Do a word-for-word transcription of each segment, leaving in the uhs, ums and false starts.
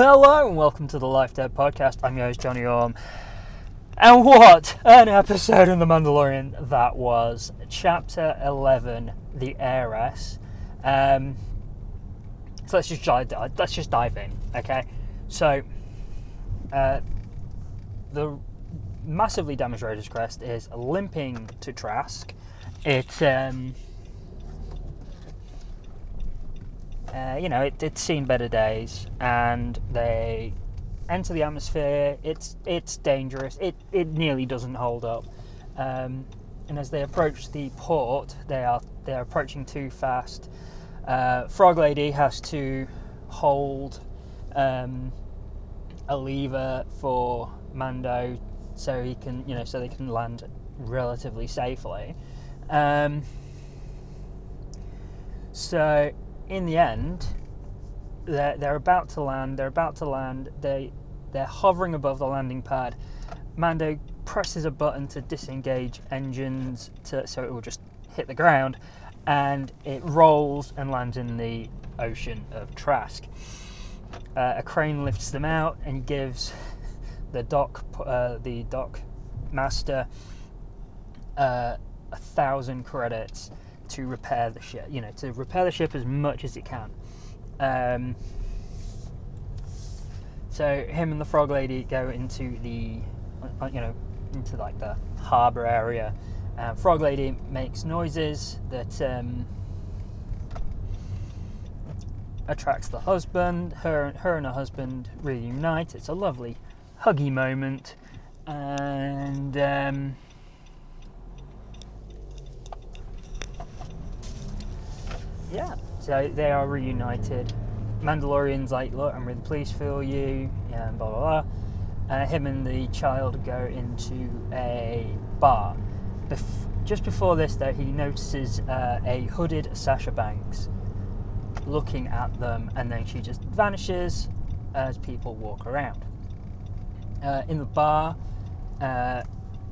Hello and welcome to the Life Debt Podcast. I'm your host, Johnny Orm. And what an episode in The Mandalorian that was. Chapter eleven, The Heiress. Um, so let's just, let's just dive in, okay? So, uh, the massively damaged Rhoda's crest is limping to Trask. It, um... Uh, you know, it, it's seen better days, and they enter the atmosphere. It's it's dangerous. It it nearly doesn't hold up. Um, and as they approach the port, they are they are approaching too fast. Uh, Frog Lady has to hold um, a lever for Mando, so he can you know so they can land relatively safely. Um, so. In the end, they're, they're about to land, they're about to land, they, they're hovering above the landing pad. Mando presses a button to disengage engines to, so it will just hit the ground, and it rolls and lands in the ocean of Trask. Uh, a crane lifts them out and gives the dock, uh, the dock master uh, a thousand credits to repair the ship, you know, to repair the ship as much as it can. Um, so him and the Frog Lady go into the, you know, into like the harbour area. Uh, Frog Lady makes noises that um, attracts the husband. Her, her and her husband reunite. It's a lovely huggy moment, and. Um, Yeah, so they are reunited. Mandalorian's like, look, I'm with the police for you, and blah, blah, blah. Uh, him and the child go into a bar. Bef- just before this, though, he notices uh, a hooded Sasha Banks looking at them, and then she just vanishes as people walk around. Uh, in the bar, uh,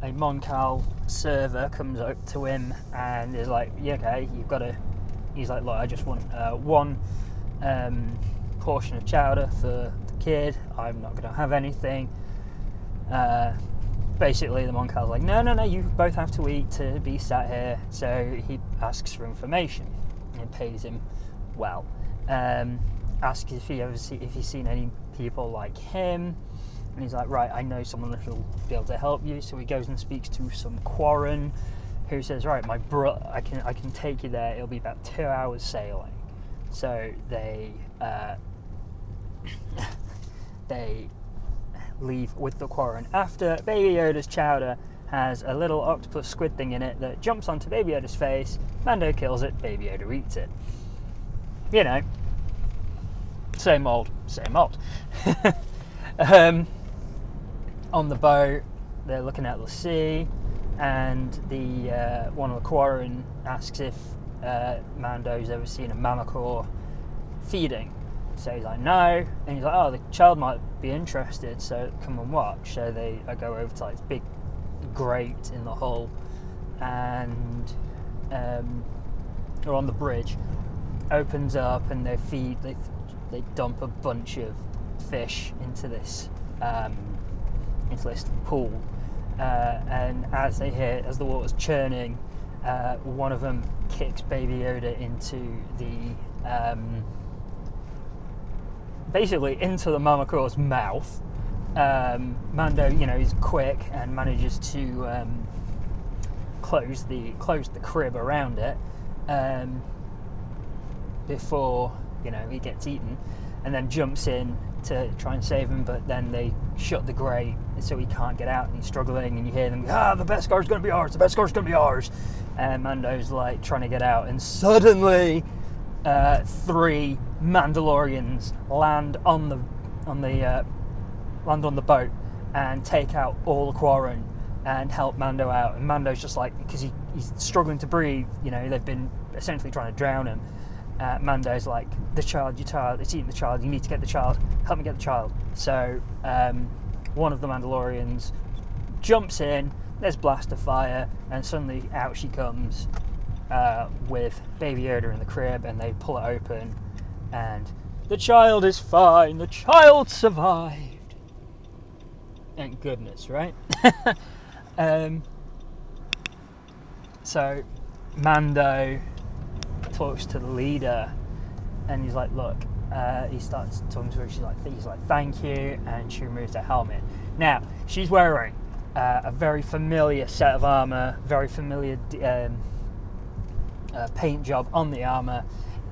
a Mon Cal server comes up to him and is like, yeah, okay, you've got to... He's like, look, I just want uh, one um, portion of chowder for the kid. I'm not going to have anything. Uh, basically, the Mon Cal's like, no, no, no, you both have to eat to be sat here. So he asks for information and pays him well. Um, asks if he ever see, if he's seen any people like him. And he's like, right, I know someone that will be able to help you. So he goes and speaks to some Quarren, who says, right, my bro, I can I can take you there. It'll be about two hours sailing. So they uh, they leave with the Quarren. After Baby Yoda's chowder has a little octopus squid thing in it that jumps onto Baby Yoda's face. Mando kills it. Baby Yoda eats it. You know, same old, same old. um, on the boat, they're looking at the sea. And the uh, one of the Quarren asks if uh, Mando's ever seen a mamacore feeding. So he's like, no. And he's like, oh, the child might be interested, so come and watch. So they I go over to like this big grate in the hull, and um, or on the bridge, opens up, and they feed. They they dump a bunch of fish into this um, into this pool. Uh, and as they hear, as the water's churning, uh, one of them kicks Baby Yoda into the, um, basically into the mamacore's mouth. Um, Mando, you know, is quick and manages to um, close the close the crib around it um, before you know he gets eaten, and then jumps in to try and save him, but then they shut the grate so he can't get out, and he's struggling, and you hear them go, ah, the best car's going to be ours, the best car's going to be ours, and Mando's like trying to get out, and suddenly uh, three Mandalorians land on the on the uh, land on the boat and take out all the Quarren and help Mando out, and Mando's just like, because he, he's struggling to breathe, you know, they've been essentially trying to drown him. Uh, Mando's like, the child, your child, it's eating the child, you need to get the child, help me get the child. So um, one of the Mandalorians jumps in, there's blaster fire, and suddenly out she comes uh, with Baby Yoda in the crib, and they pull it open, and The child is fine. The child survived. Thank goodness, right? um, so Mando talks to the leader and he's like, look, uh, he starts talking to her. She's like, he's like, thank you. And she removes her helmet. Now, she's wearing uh, a very familiar set of armor, very familiar um, uh, paint job on the armor.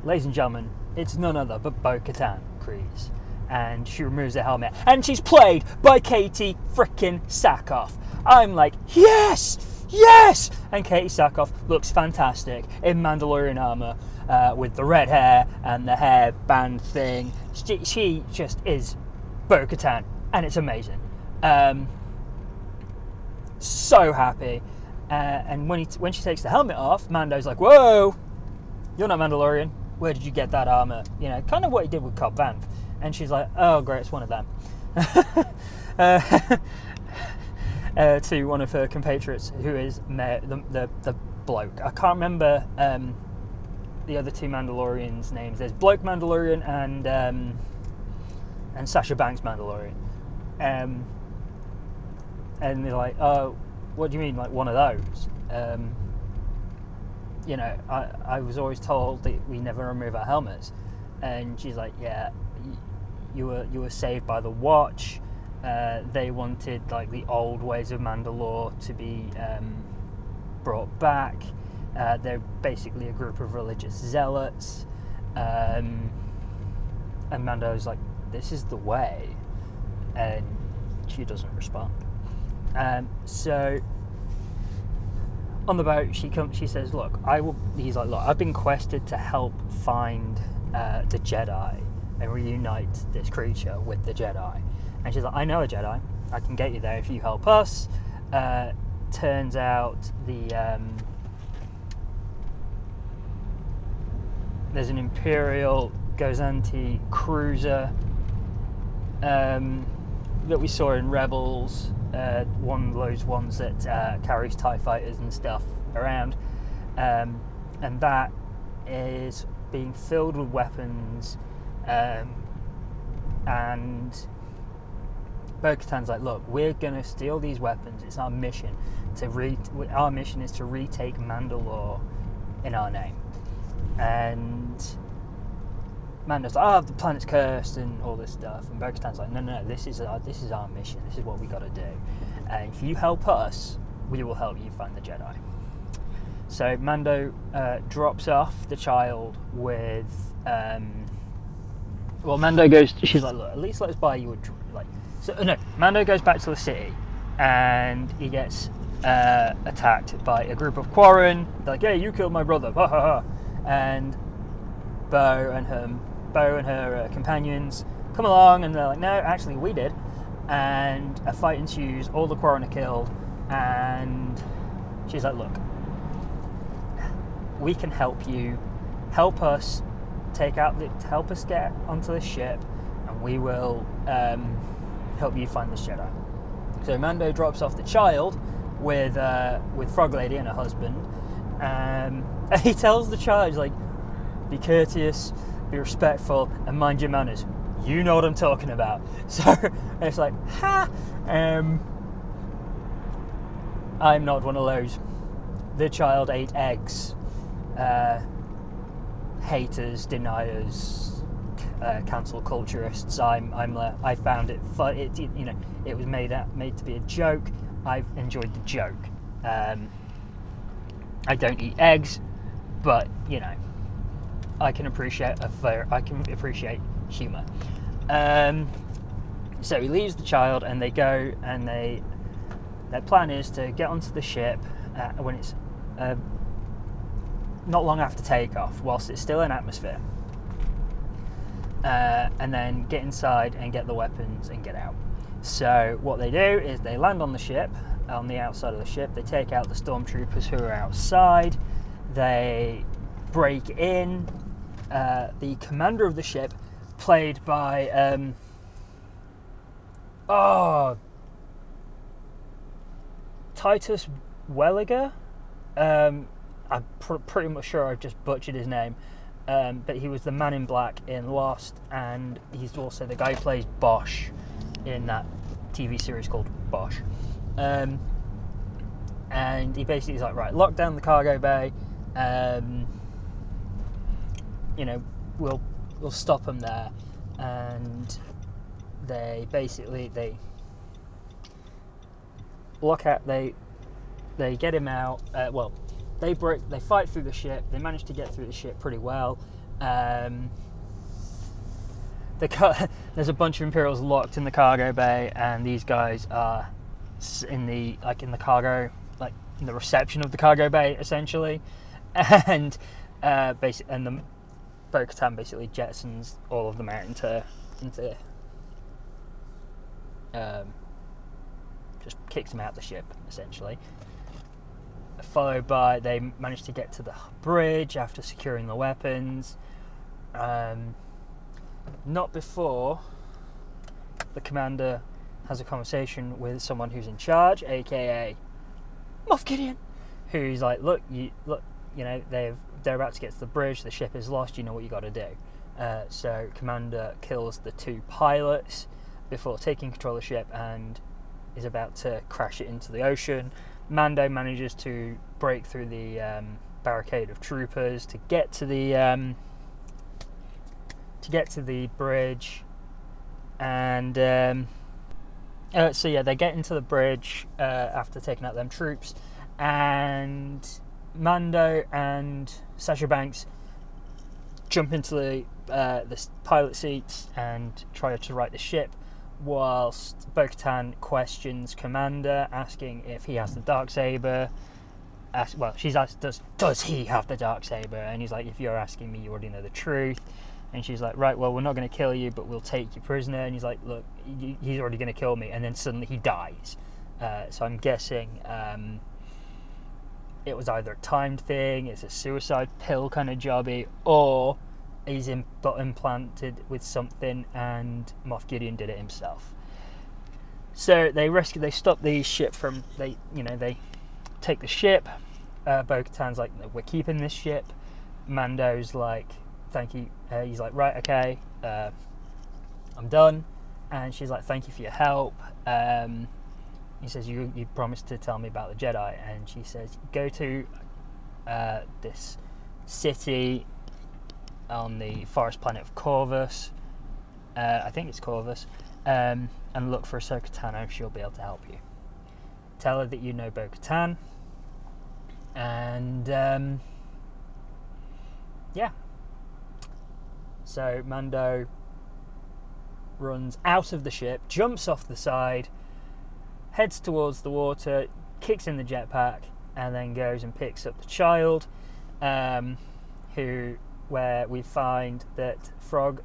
Ladies and gentlemen, it's none other but Bo-Katan Kryze. And she removes her helmet. And she's played by Katee frickin' Sackhoff. I'm like, yes! Yes! And Katee Sackhoff looks fantastic in Mandalorian armour uh, with the red hair and the hairband thing. She, she just is Bo-Katan, and it's amazing. Um, so happy. Uh, and when, he, when she takes the helmet off, Mando's like, whoa, you're not Mandalorian. Where did you get that armour? You know, kind of what he did with Cobb Vanth. And she's like, oh, great, it's one of them. uh, Uh, to one of her compatriots, who is ma- the, the the bloke. I can't remember um, the other two Mandalorians' names. There's Bloke Mandalorian and um, and Sasha Banks Mandalorian. Um, and they're like, oh, what do you mean, like one of those? Um, you know, I, I was always told that we never remove our helmets. And she's like, yeah, you were you were saved by the Watch. Uh, they wanted like the old ways of Mandalore to be um, brought back. Uh, they're basically a group of religious zealots, um, and Mando's like, "This is the way," and she doesn't respond. Um, so on the boat, she comes. She says, "Look, I will." He's like, "Look, I've been quested to help find uh, the Jedi and reunite this creature with the Jedi." And she's like, I know a Jedi. I can get you there if you help us. Uh, turns out the um, there's an Imperial Gozanti cruiser um, that we saw in Rebels. Uh, one of those ones that uh, carries TIE fighters and stuff around. Um, and that is being filled with weapons. Um, and... Bo-Katan's like, look, we're gonna steal these weapons. It's our mission to re- our mission is to retake Mandalore in our name. And Mando's like, oh, the planet's cursed and all this stuff. And Bo-Katan's like, no, no, no, this is our this is our mission. This is what we gotta do. And if you help us, we will help you find the Jedi. So Mando uh, drops off the child with. Um, well, Mando goes. She's like, look, at least let's buy you a drink. Like, So, no, Mando goes back to the city and he gets uh, attacked by a group of Quarren. They're like, hey, you killed my brother, ha ha ha. And Bo and her, Bo and her uh, companions come along and they're like, no, actually, we did. And a fight ensues, all the Quarren are killed. And she's like, look, we can help you. Help us take out the, help us get onto the ship and we will. Um, help you find this Jedi. So Mando drops off the child with uh, with Frog Lady and her husband, um, and he tells the child, he's like, be courteous, be respectful, and mind your manners. You know what I'm talking about. So it's like, ha! Um, I'm not one of those. The child ate eggs. Uh, haters, deniers, Uh, cancel culturists. I'm. I'm. Uh, I found it fun. It, it. You know. It was made up, made to be a joke. I've enjoyed the joke. Um, I don't eat eggs, but you know, I can appreciate a fair. I can appreciate humour. Um, so he leaves the child, and they go, and they. Their plan is to get onto the ship uh, when it's uh, not long after takeoff, whilst it's still in atmosphere. Uh, and then get inside and get the weapons and get out. So what they do is they land on the ship, on the outside of the ship. They take out the stormtroopers who are outside. They break in. Uh, the commander of the ship, played by um, oh Titus Welliger. Um, I'm pr- pretty much sure I've just butchered his name. um, but he was the Man in Black in Lost, and he's also the guy who plays Bosch in that T V series called Bosch. Um, and he basically is like, right, lock down the cargo bay, um, you know, we'll we'll stop them there. And they basically, they lock out, they they get him out, uh, well, they break, they fight through the ship, they manage to get through the ship pretty well. Um, they cut, there's a bunch of Imperials locked in the cargo bay, and these guys are in the, like, in the cargo, like, in the reception of the cargo bay, essentially, and uh, basically, and the Bo-Katan basically jetsons all of them out into, into, um, just kicks them out the ship, essentially. Followed by, they managed to get to the bridge after securing the weapons, um, not before the commander has a conversation with someone who's in charge, aka Moff Gideon, who's like, look, you look, you know, they've they're about to get to the bridge, the ship is lost, you know what you got to do. Uh, so commander kills the two pilots before taking control of the ship and is about to crash it into the ocean. Mando manages to break through the um, barricade of troopers to get to the um, to get to the bridge, and um, uh, so yeah, they get into the bridge uh, after taking out them troops, and Mando and Sasha Banks jump into the uh, the pilot seats and try to right the ship, whilst Bo-Katan questions Commander, asking if he has the Darksaber. As, well, she's asked, does, does he have the Darksaber? And he's like, if you're asking me, you already know the truth. And she's like, right, well, we're not going to kill you, but we'll take you prisoner. And he's like, look, he's already going to kill me. And then suddenly he dies. Uh, so I'm guessing um, it was either a timed thing, it's a suicide pill kind of jobby, or he's im- implanted with something, and Moff Gideon did it himself. So they rescue, they stop the ship from, they, you know, they take the ship. Uh, Bo-Katan's like, we're keeping this ship. Mando's like, thank you. Uh, he's like, right, okay, uh, I'm done. And she's like, thank you for your help. Um, he says, you you promised to tell me about the Jedi, and she says, go to uh, this city on the forest planet of Corvus, uh, I think it's Corvus, um, and look for Ahsoka Tano. She'll be able to help you. Tell her that you know Bo-Katan, and um, yeah. So Mando runs out of the ship, jumps off the side, heads towards the water, kicks in the jetpack, and then goes and picks up the child, um, who. Where we find that frog,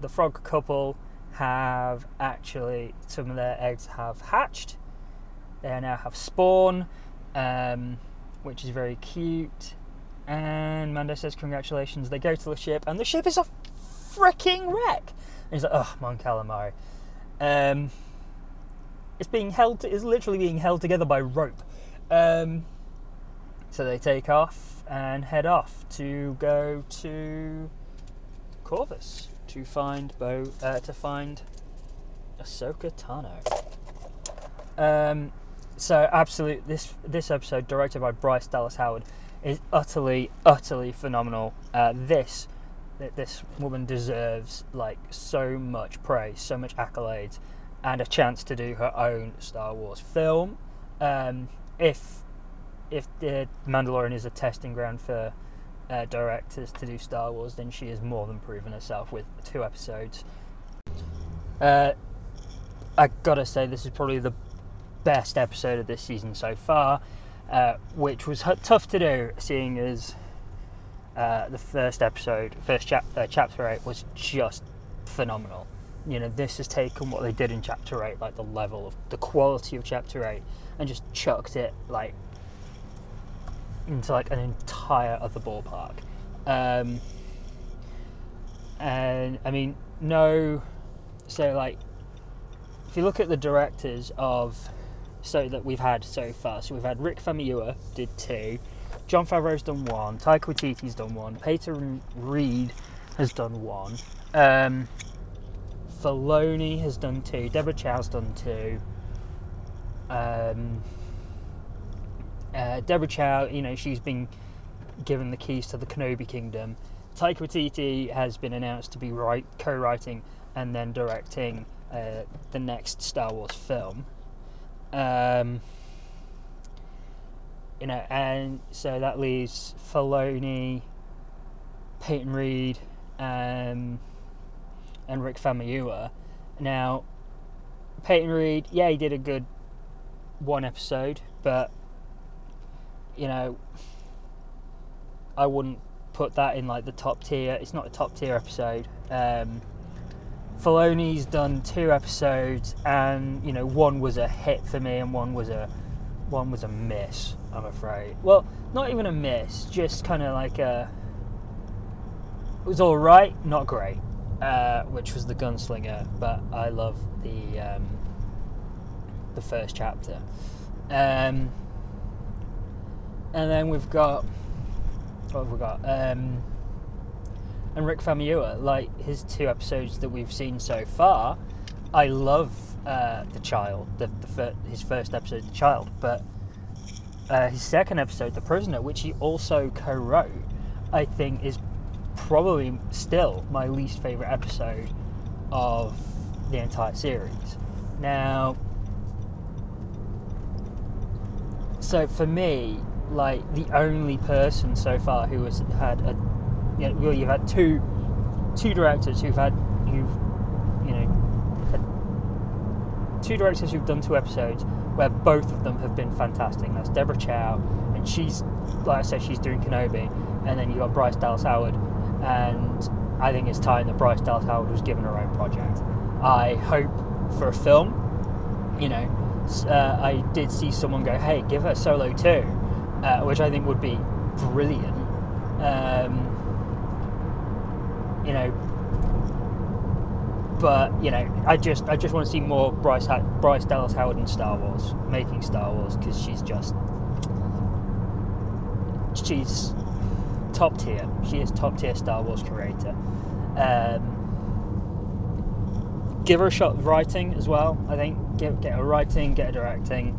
the frog couple have actually, some of their eggs have hatched. They now have spawn, um, which is very cute. And Mando says, congratulations. They go to the ship, and the ship is a freaking wreck. And he's like, oh, Mon Calamari. Um, it's being held, it's literally being held together by rope. Um, so they take off and head off to go to Corvus to find Bo, uh, to find Ahsoka Tano. Um, so, absolute this this episode, directed by Bryce Dallas Howard, is utterly, utterly phenomenal. Uh, this this woman deserves like so much praise, so much accolades, and a chance to do her own Star Wars film. Um, if If the Mandalorian is a testing ground for uh, directors to do Star Wars, then she has more than proven herself with two episodes. Uh, I gotta say, this is probably the best episode of this season so far, uh, which was h- tough to do, seeing as uh, the first episode, first chap- uh, chapter eight, was just phenomenal. You know, this has taken what they did in chapter eight, like the level of the quality of chapter eight, and just chucked it like. into like an entire other ballpark, um, and I mean no. So like, if you look at the directors of so that we've had so far, so we've had Rick Famuyiwa did two, John Favreau's done one, Taika Waititi's done one, Peyton Reed has done one, um, Filoni has done two, Deborah Chow's done two. Um, uh, Deborah Chow, you know, she's been given the keys to the Kenobi Kingdom. Taika Waititi has been announced to be write, co-writing and then directing uh, the next Star Wars film. Um, you know, and so that leaves Filoni, Peyton Reed, um, and Rick Famuyiwa. Now, Peyton Reed, yeah, he did a good one episode, but, you know, I wouldn't put that in, like, the top tier. It's not a top tier episode. Um, Filoni's done two episodes, and, you know, one was a hit for me, and one was a one was a miss, I'm afraid. Well, not even a miss, just kind of like a... It was all right, not great, uh, which was the Gunslinger, but I love the um, the first chapter. Um, and then we've got... What have we got? Um, and Rick Famuyiwa, like his two episodes that we've seen so far, I love uh, The Child, the, the fir- his first episode, The Child, but uh, his second episode, The Prisoner, which he also co-wrote, I think is probably still my least favourite episode of the entire series. Now, so for me, like, the only person so far who has had a, you know, well, you've had two, two directors who've had, you've, you know, had two directors who've done two episodes where both of them have been fantastic. That's Deborah Chow, and she's, like I said, she's doing Kenobi, and then you got Bryce Dallas Howard, and I think it's time that Bryce Dallas Howard was given her own project. I hope for a film, you know, uh, I did see someone go, hey, give her Solo too. Uh, which I think would be brilliant. Um, you know, but you know, I just I just want to see more Bryce ha- Bryce Dallas Howard in Star Wars, making Star Wars, because she's just she's top tier. She is top tier Star Wars creator. Um, give her a shot of writing as well. I think give, get her writing, get her directing.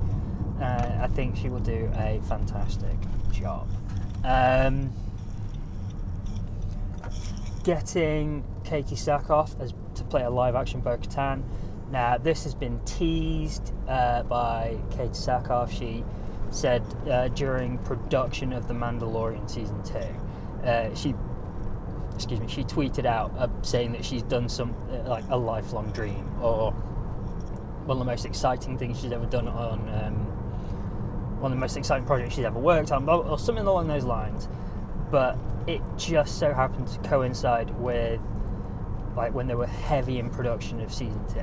Uh, I think she will do a fantastic job. Um, getting Katee Sackhoff as to play a live-action Bo-Katan. Now, this has been teased uh, by Katee Sackhoff. She said uh, during production of The Mandalorian season two, uh, she, excuse me, she tweeted out uh, saying that she's done some uh, like a lifelong dream, or one of the most exciting things she's ever done on. Um, one of the most exciting projects she's ever worked on, or something along those lines. But it just so happened to coincide with, like, when they were heavy in production of season two.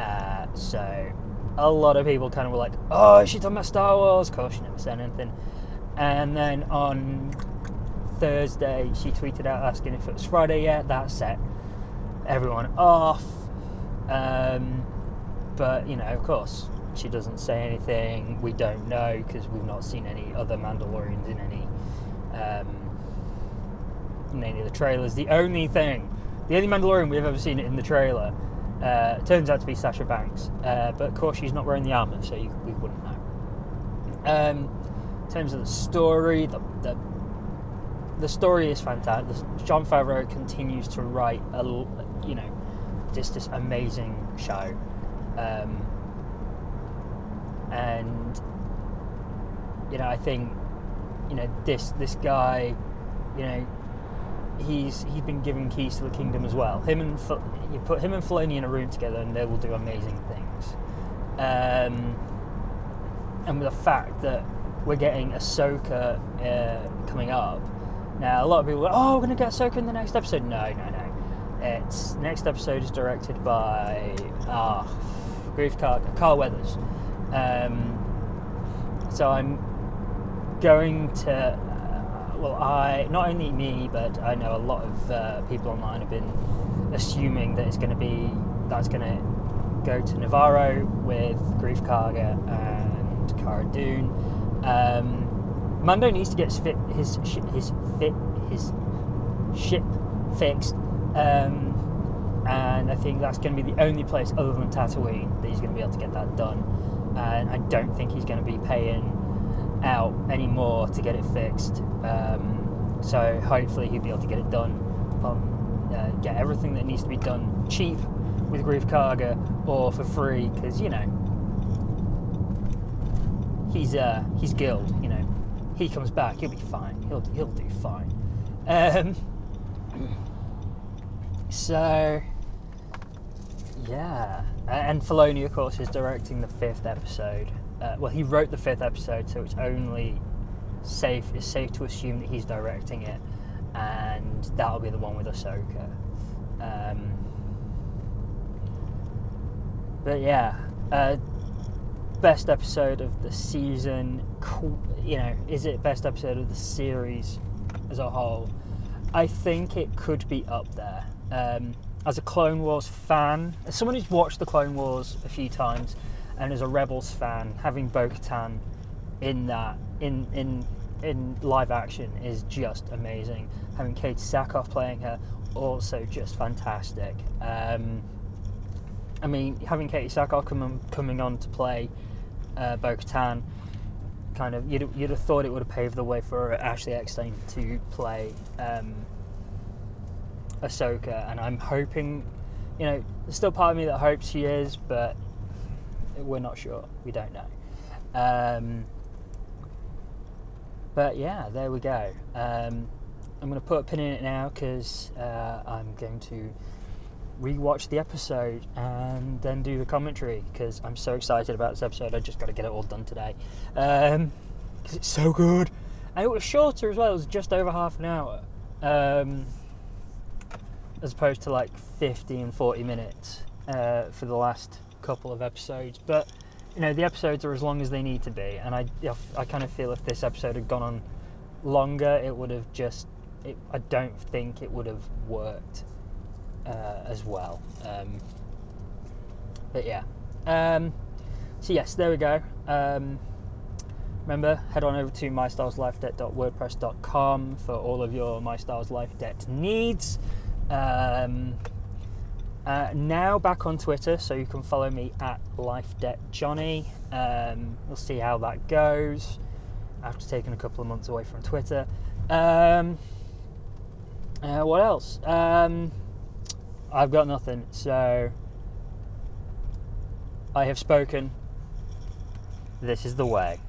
Uh, so a lot of people kind of were like, oh, is she talking about Star Wars? Of course, she never said anything. And then on Thursday, she tweeted out asking if it was Friday yet. That set everyone off. Um, but, you know, of course, she doesn't say anything. We don't know because we've not seen any other Mandalorians in any um, in any of the trailers. The only thing, the only Mandalorian we've ever seen in the trailer, uh, turns out to be Sasha Banks. Uh, but of course, she's not wearing the armor, so you, we wouldn't know. Um, in terms of the story, the the, the story is fantastic. John Favreau continues to write a, you know, just this amazing show. Um, And, you know, I think, you know, this this guy, you know, he's he's been given keys to the kingdom as well. Him and you put him and Filoni in a room together, and they will do amazing things. Um, and with the fact that we're getting Ahsoka uh, coming up now, a lot of people are, oh, we're going to get Ahsoka in the next episode. No, no, no. It's next episode is directed by ah, oh, grief Carl Carl Weathers. Um, so I'm going to, uh, well, I, not only me, but I know a lot of uh, people online have been assuming that it's going to be, that's going to go to Navarro with Grief Karga and Cara Dune. Um, Mando needs to get his fit, his ship, his fit, his ship fixed, um, and I think that's going to be the only place other than Tatooine that he's going to be able to get that done. And I don't think he's going to be paying out anymore to get it fixed. Um, so hopefully he'll be able to get it done, um, uh, get everything that needs to be done cheap with Grief Karga or for free, because you know. He's uh he's guild, you know. He comes back, he'll be fine. He'll he'll do fine. Um, so yeah, and Filoni, of course, is directing the fifth episode. Uh, well, he wrote the fifth episode, so it's only safe. It's safe to assume that he's directing it, and that'll be the one with Ahsoka. Um, but yeah. Uh, Best episode of the season, you know, is it best episode of the series as a whole? I think it could be up there. Um, as a Clone Wars fan, as someone who's watched the Clone Wars a few times, and as a Rebels fan, having Bo-Katan in that in in in live action is just amazing. Having Katee Sackhoff playing her, also just fantastic. Um, I mean, having Katee Sackhoff come, coming on to play uh, Bo-Katan, kind of, you'd, you'd have thought it would have paved the way for Ashley Eckstein to play um, Ahsoka, and I'm hoping, you know, there's still part of me that hopes she is, but we're not sure, we don't know. Um, but yeah, there we go. Um, I'm going to put a pin in it now, because uh, I'm going to rewatch the episode and then do the commentary, because I'm so excited about this episode. I just got to get it all done today, um, because it's so good, and it was shorter as well. It was just over half an hour, um, as opposed to like fifty and forty minutes uh, for the last couple of episodes. But you know, the episodes are as long as they need to be, and I, I kind of feel if this episode had gone on longer, it would have just, it, I don't think it would have worked. Uh, as well, um, but yeah, um, so yes, there we go. Um, remember, head on over to my stars life debt dot wordpress dot com for all of your My Stars Life Debt needs. Um, uh, now back on Twitter, so you can follow me at LifeDebtJohnny. Um, we'll see how that goes after taking a couple of months away from Twitter. Um, uh, what else? Um, I've got nothing, so I have spoken. This is the way.